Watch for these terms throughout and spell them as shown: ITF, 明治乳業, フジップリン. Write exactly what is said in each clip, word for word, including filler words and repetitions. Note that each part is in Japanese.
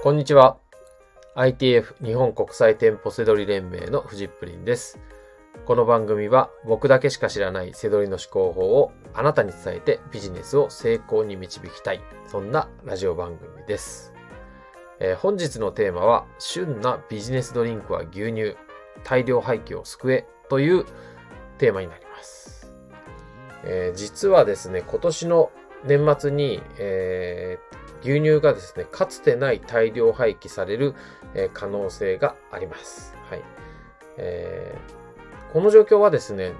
こんにちは。 アイティーエフ 日本国際店舗セドリ連盟のフジップリンです。この番組は僕だけしか知らないセドリの思考法をあなたに伝えてビジネスを成功に導きたい、そんなラジオ番組です。えー、本日のテーマは旬なビジネスドリンクは牛乳、大量廃棄を救えというテーマになります。えー、実はですね、今年の年末に、えー、牛乳がですね、かつてない大量廃棄される、えー、可能性があります。はい。えー、この状況はですね、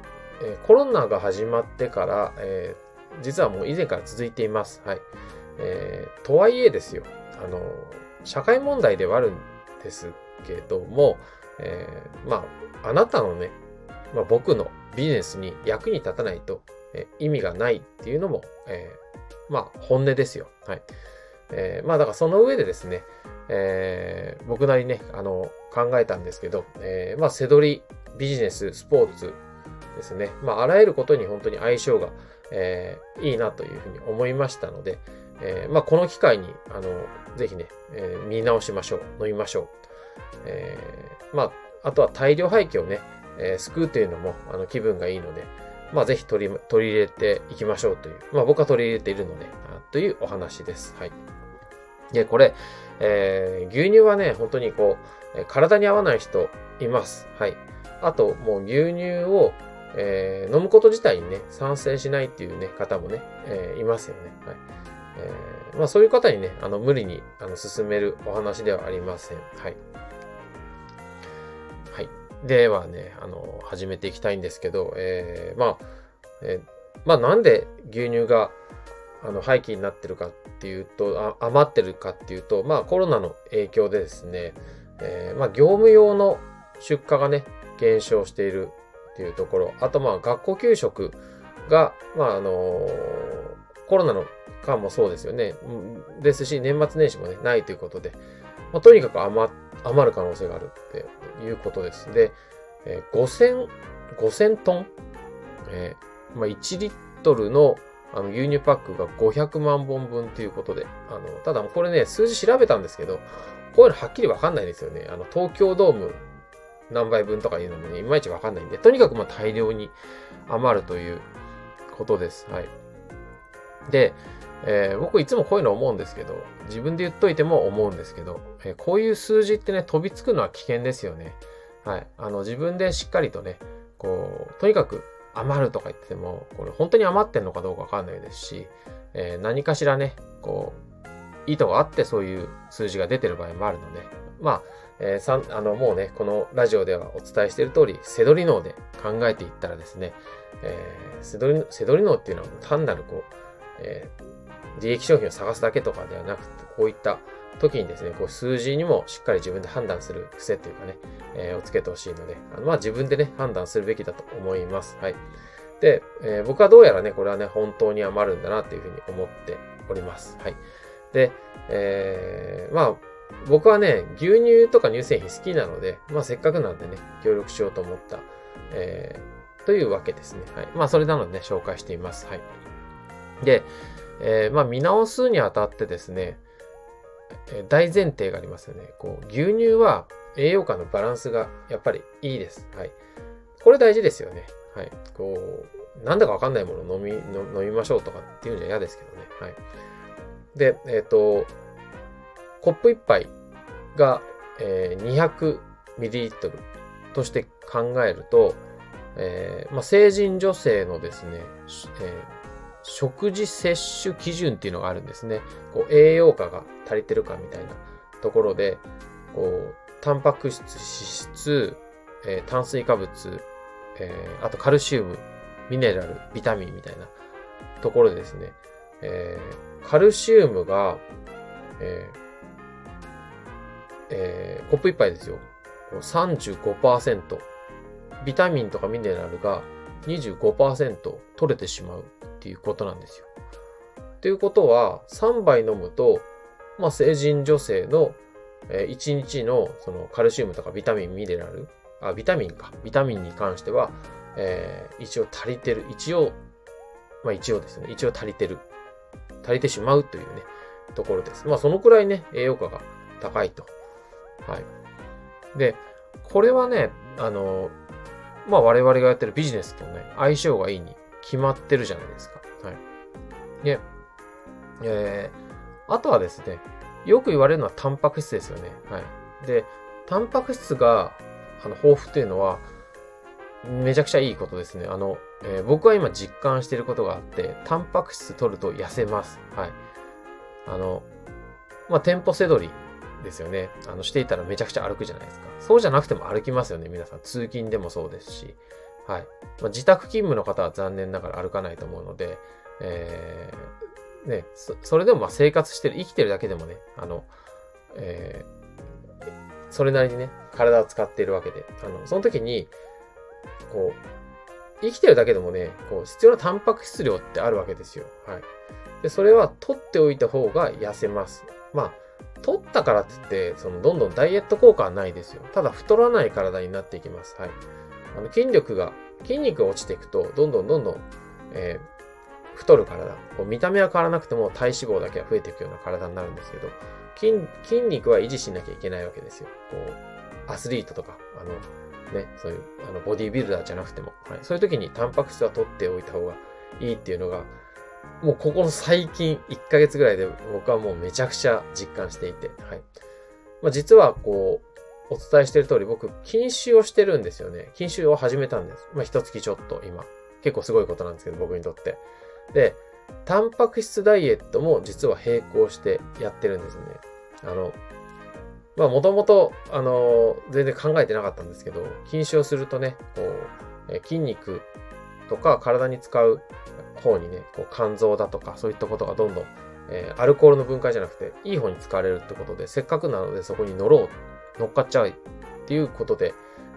コロナが始まってから、えー、実はもう以前から続いています。はい。えー、とはいえですよ、あの社会問題ではあるんですけども、えー、まああなたのね、まあ、僕のビジネスに役に立たないと、えー、意味がないっていうのも、えー、まあ本音ですよ。はい。えー、まあだからその上でですね、えー、僕なりね、あの考えたんですけど、えー、まあセドリ、ビジネス、スポーツですね、まああらゆることに本当に相性が、えー、いいなというふうに思いましたので、えー、まあこの機会にあのぜひね、えー、見直しましょう、飲みましょう。えー、まああとは大量廃棄をね、えー、救うというのもあの気分がいいので、まあぜひ取り取り入れていきましょうという、まあ僕は取り入れているのでというお話です。はい。でこれ、えー、牛乳はね、本当にこう体に合わない人います。はい。あともう牛乳を、えー、飲むこと自体にね賛成しないっていうね方もね、えー、いますよね。はい。えー、まあそういう方にね、あの無理にあの勧めるお話ではありません。はい。はい。ではね、あの始めていきたいんですけど、えー、まあ、えー、まあなんで牛乳があの廃棄になってるかっていうと、あ余ってるかっていうと、まあコロナの影響でですね、えー、まあ業務用の出荷がね減少しているっていうところ、あとまあ学校給食がまああのー、コロナの間もそうですよね、ですし年末年始もねないということで、まあ、とにかく 余, 余る可能性があるっていうことです。で、えー、ごせんトン、えーまあ、いちリットルのあの牛乳パックがごひゃくまんぼんぶんということで、あの、ただこれね、数字調べたんですけど、こういうのはっきりわかんないですよね。あの、東京ドーム何杯分とかいうのもね、いまいちわかんないんで、とにかくまあ大量に余るということです。はい。で、えー、僕いつもこういうの思うんですけど、自分で言っといても思うんですけど、えー、こういう数字ってね、飛びつくのは危険ですよね。はい。あの、自分でしっかりとね、こう、とにかく、余るとか言っても、これ本当に余ってんのかどうかわかんないですし、えー、何かしらね、こう、意図があってそういう数字が出てる場合もあるので、まあ、えー、さあの、もうね、このラジオではお伝えしている通り、セドリ脳で考えていったらですね、えー、セドリ、セドリ脳っていうのは単なるこう、えー、利益商品を探すだけとかではなくて、こういった時にですね、こう数字にもしっかり自分で判断する癖というかね、えー、をつけてほしいので、あのまあ自分でね、判断するべきだと思います。はい。で、えー、僕はどうやらね、これはね、本当に余るんだなっていうふうに思っております。はい。で、えー、まあ、僕はね、牛乳とか乳製品好きなので、まあせっかくなんでね、協力しようと思った、えー、というわけですね。はい。まあそれなのでね、紹介しています。はい。で、えー、まあ見直すにあたってですね、大前提がありますよね。こう牛乳は栄養価のバランスがやっぱりいいです。はい。これ大事ですよね。はい。こう、なんだかわかんないものを飲み、飲みましょうとかっていうのは嫌ですけどね。はい。で、えっと、コップいっぱいが、えー、にひゃくミリリットル として考えると、えーまあ、成人女性のですね、えー食事摂取基準っていうのがあるんですね。こう栄養価が足りてるかみたいなところで、こうタンパク質、脂質、えー、炭水化物、えー、あとカルシウム、ミネラル、ビタミンみたいなところでですね、えー、カルシウムが、えーえー、コップいっぱいですよ さんじゅうごパーセント、 ビタミンとかミネラルが にじゅうごパーセント 取れてしまうっていうことなんですよ。ということはさんばい飲むと、まあ、成人女性の、えー、いちにちのそのカルシウムとかビタミンミネラル、あビタミンかビタミンに関しては、えー、一応足りてる一応まあ一応ですね一応足りてる足りてしまうというねところです。まあそのくらいね栄養価が高いと。はい。で、これはね、あの、まあ我々がやってるビジネスとね、相性がいいに決まってるじゃないですか。はい。で、えー、あとはですね、よく言われるのはタンパク質ですよね。はい。で、タンパク質があの豊富というのは、めちゃくちゃいいことですね。あの、えー、僕は今実感していることがあって、タンパク質取ると痩せます。はい。あの、まあ、店舗背取りですよね。あの、していたらめちゃくちゃ歩くじゃないですか。そうじゃなくても歩きますよね、皆さん。通勤でもそうですし。はい。まあ、自宅勤務の方は残念ながら歩かないと思うので、えー、ね、そ、それでもまあ生活してる、生きてるだけでもね、あの、えー、それなりにね、体を使っているわけで、あの、その時に、こう生きてるだけでもね、こう必要なタンパク質量ってあるわけですよ。はい。で、それは取っておいた方が痩せます。まあ、取ったからって言って、そのどんどんダイエット効果はないですよ。ただ太らない体になっていきます。はい。あの筋力が、筋肉が落ちていくと、どんどんどんどん、えー、太る体。こう見た目は変わらなくても体脂肪だけは増えていくような体になるんですけど、筋、筋肉は維持しなきゃいけないわけですよ。こう、アスリートとか、あの、ね、そういうあのボディービルダーじゃなくても、はい、そういう時にタンパク質は取っておいた方がいいっていうのが、もうここの最近いっかげつぐらいで僕はもうめちゃくちゃ実感していて、はい。まあ、実はこうお伝えしている通り、僕禁酒をしてるんですよね。禁酒を始めたんです。まあ、一月ちょっと今結構すごいことなんですけど、僕にとって。で、タンパク質ダイエットも実は並行してやってるんですよね。あのまあ、もともと、あのー、全然考えてなかったんですけど、禁酒をするとね、こう、えー、筋肉とか体に使う方にね、こう肝臓だとか、そういったことがどんどん、えー、アルコールの分解じゃなくて、いい方に使われるってことで、せっかくなのでそこに乗ろう、乗っかっちゃうっていうことで、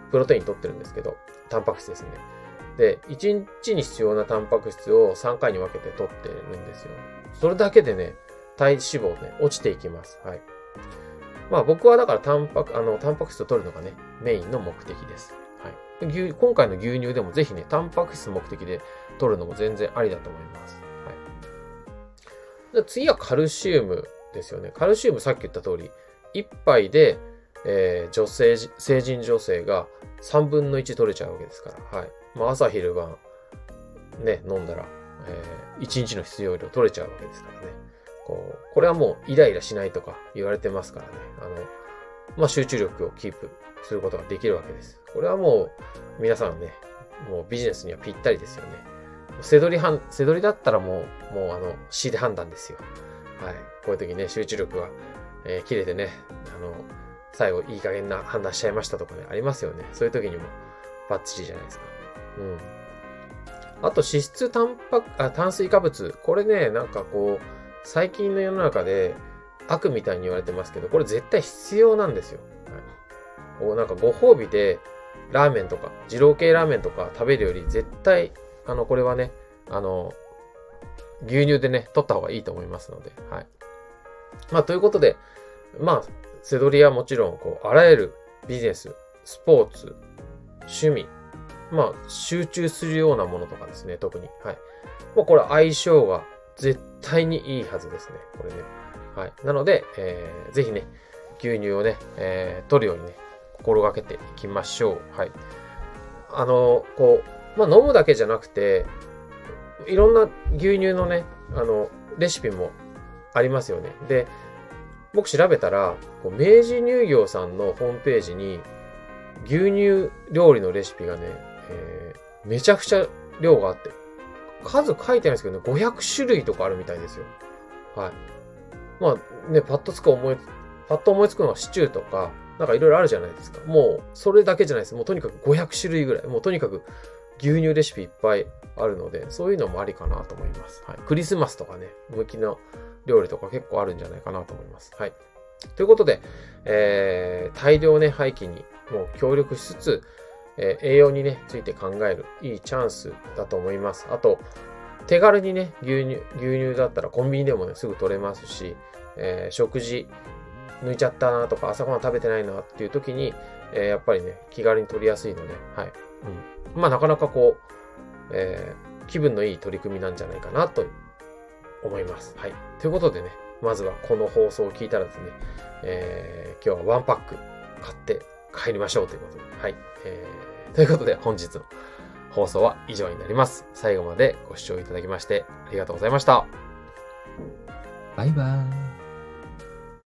プロテイン取ってるんですけど、タンパク質ですね。で、いちにちに必要なタンパク質をさんかいに分けて取ってるんですよ。それだけでね、体脂肪ね、落ちていきます。はい。まあ僕はだからタンパク、あの、タンパク質を取るのがね、メインの目的です。はい。牛、今回の牛乳でもぜひね、タンパク質目的で取るのも全然ありだと思います。はい。で、次はカルシウムですよね。カルシウム、さっき言った通り、いっぱいで、えー、女性、成人女性がさんぶんのいち取れちゃうわけですから。はい。まあ朝昼晩、ね、飲んだら、えー、いちにちの必要量取れちゃうわけですからね。こう、これはもうイライラしないとか言われてますからね。あの、まあ、集中力をキープすることができるわけです。これはもう、皆さんね、もうビジネスにはぴったりですよね。背取りはん、背取りだったらもう、もうあの、C で判断ですよ。はい。こういう時ね、集中力が、えー、切れてね、あの、最後いい加減な判断しちゃいましたとかね、ありますよね。そういう時にもバッチリじゃないですか。うん。あと、脂質、タンパク、あ、炭水化物。これね、なんかこう、最近の世の中で悪みたいに言われてますけど、これ絶対必要なんですよ。はい、こうなんかご褒美でラーメンとか、二郎系ラーメンとか食べるより絶対、あの、これはね、あの、牛乳でね、取った方がいいと思いますので、はい。まあ、ということで、まあ、セドリはもちろん、こう、あらゆるビジネス、スポーツ、趣味、まあ、集中するようなものとかですね、特に。はい。まあ、これ相性が絶対にいいはずですね。これね。はい。なので、えー、ぜひね、牛乳をね、えー、取るようにね、心がけていきましょう。はい。あの、こう、まあ、飲むだけじゃなくて、いろんな牛乳のね、あの、レシピもありますよね。で、僕調べたら、こう明治乳業さんのホームページに、牛乳料理のレシピがね、えー、めちゃくちゃ量があって、数書いてないんですけどね、ごひゃくしゅるいとかあるみたいですよ。はい。まあね、パッとつく思い、パッと思いつくのはシチューとか、なんかいろいろあるじゃないですか。もう、それだけじゃないです。もうとにかくごひゃくしゅるいぐらい。もうとにかく牛乳レシピいっぱいあるので、そういうのもありかなと思います。はい。クリスマスとかね、向きの料理とか結構あるんじゃないかなと思います。はい。ということで、えー、大量ね、廃棄にもう協力しつつ、えー、栄養にね、ついて考えるいいチャンスだと思います。あと、手軽にね、牛乳、牛乳だったらコンビニでもね、すぐ取れますし、えー、食事抜いちゃったなとか、朝ごはん食べてないなっていう時に、えー、やっぱりね、気軽に取りやすいので、はい。うん。まあ、なかなかこう、えー、気分のいい取り組みなんじゃないかなと思います。はい。ということでね、まずはこの放送を聞いたらですね、えー、今日はワンパック買って帰りましょうということで、はい、えー、ということで本日の放送は以上になります。最後までご視聴いただきましてありがとうございました。バイバーイ。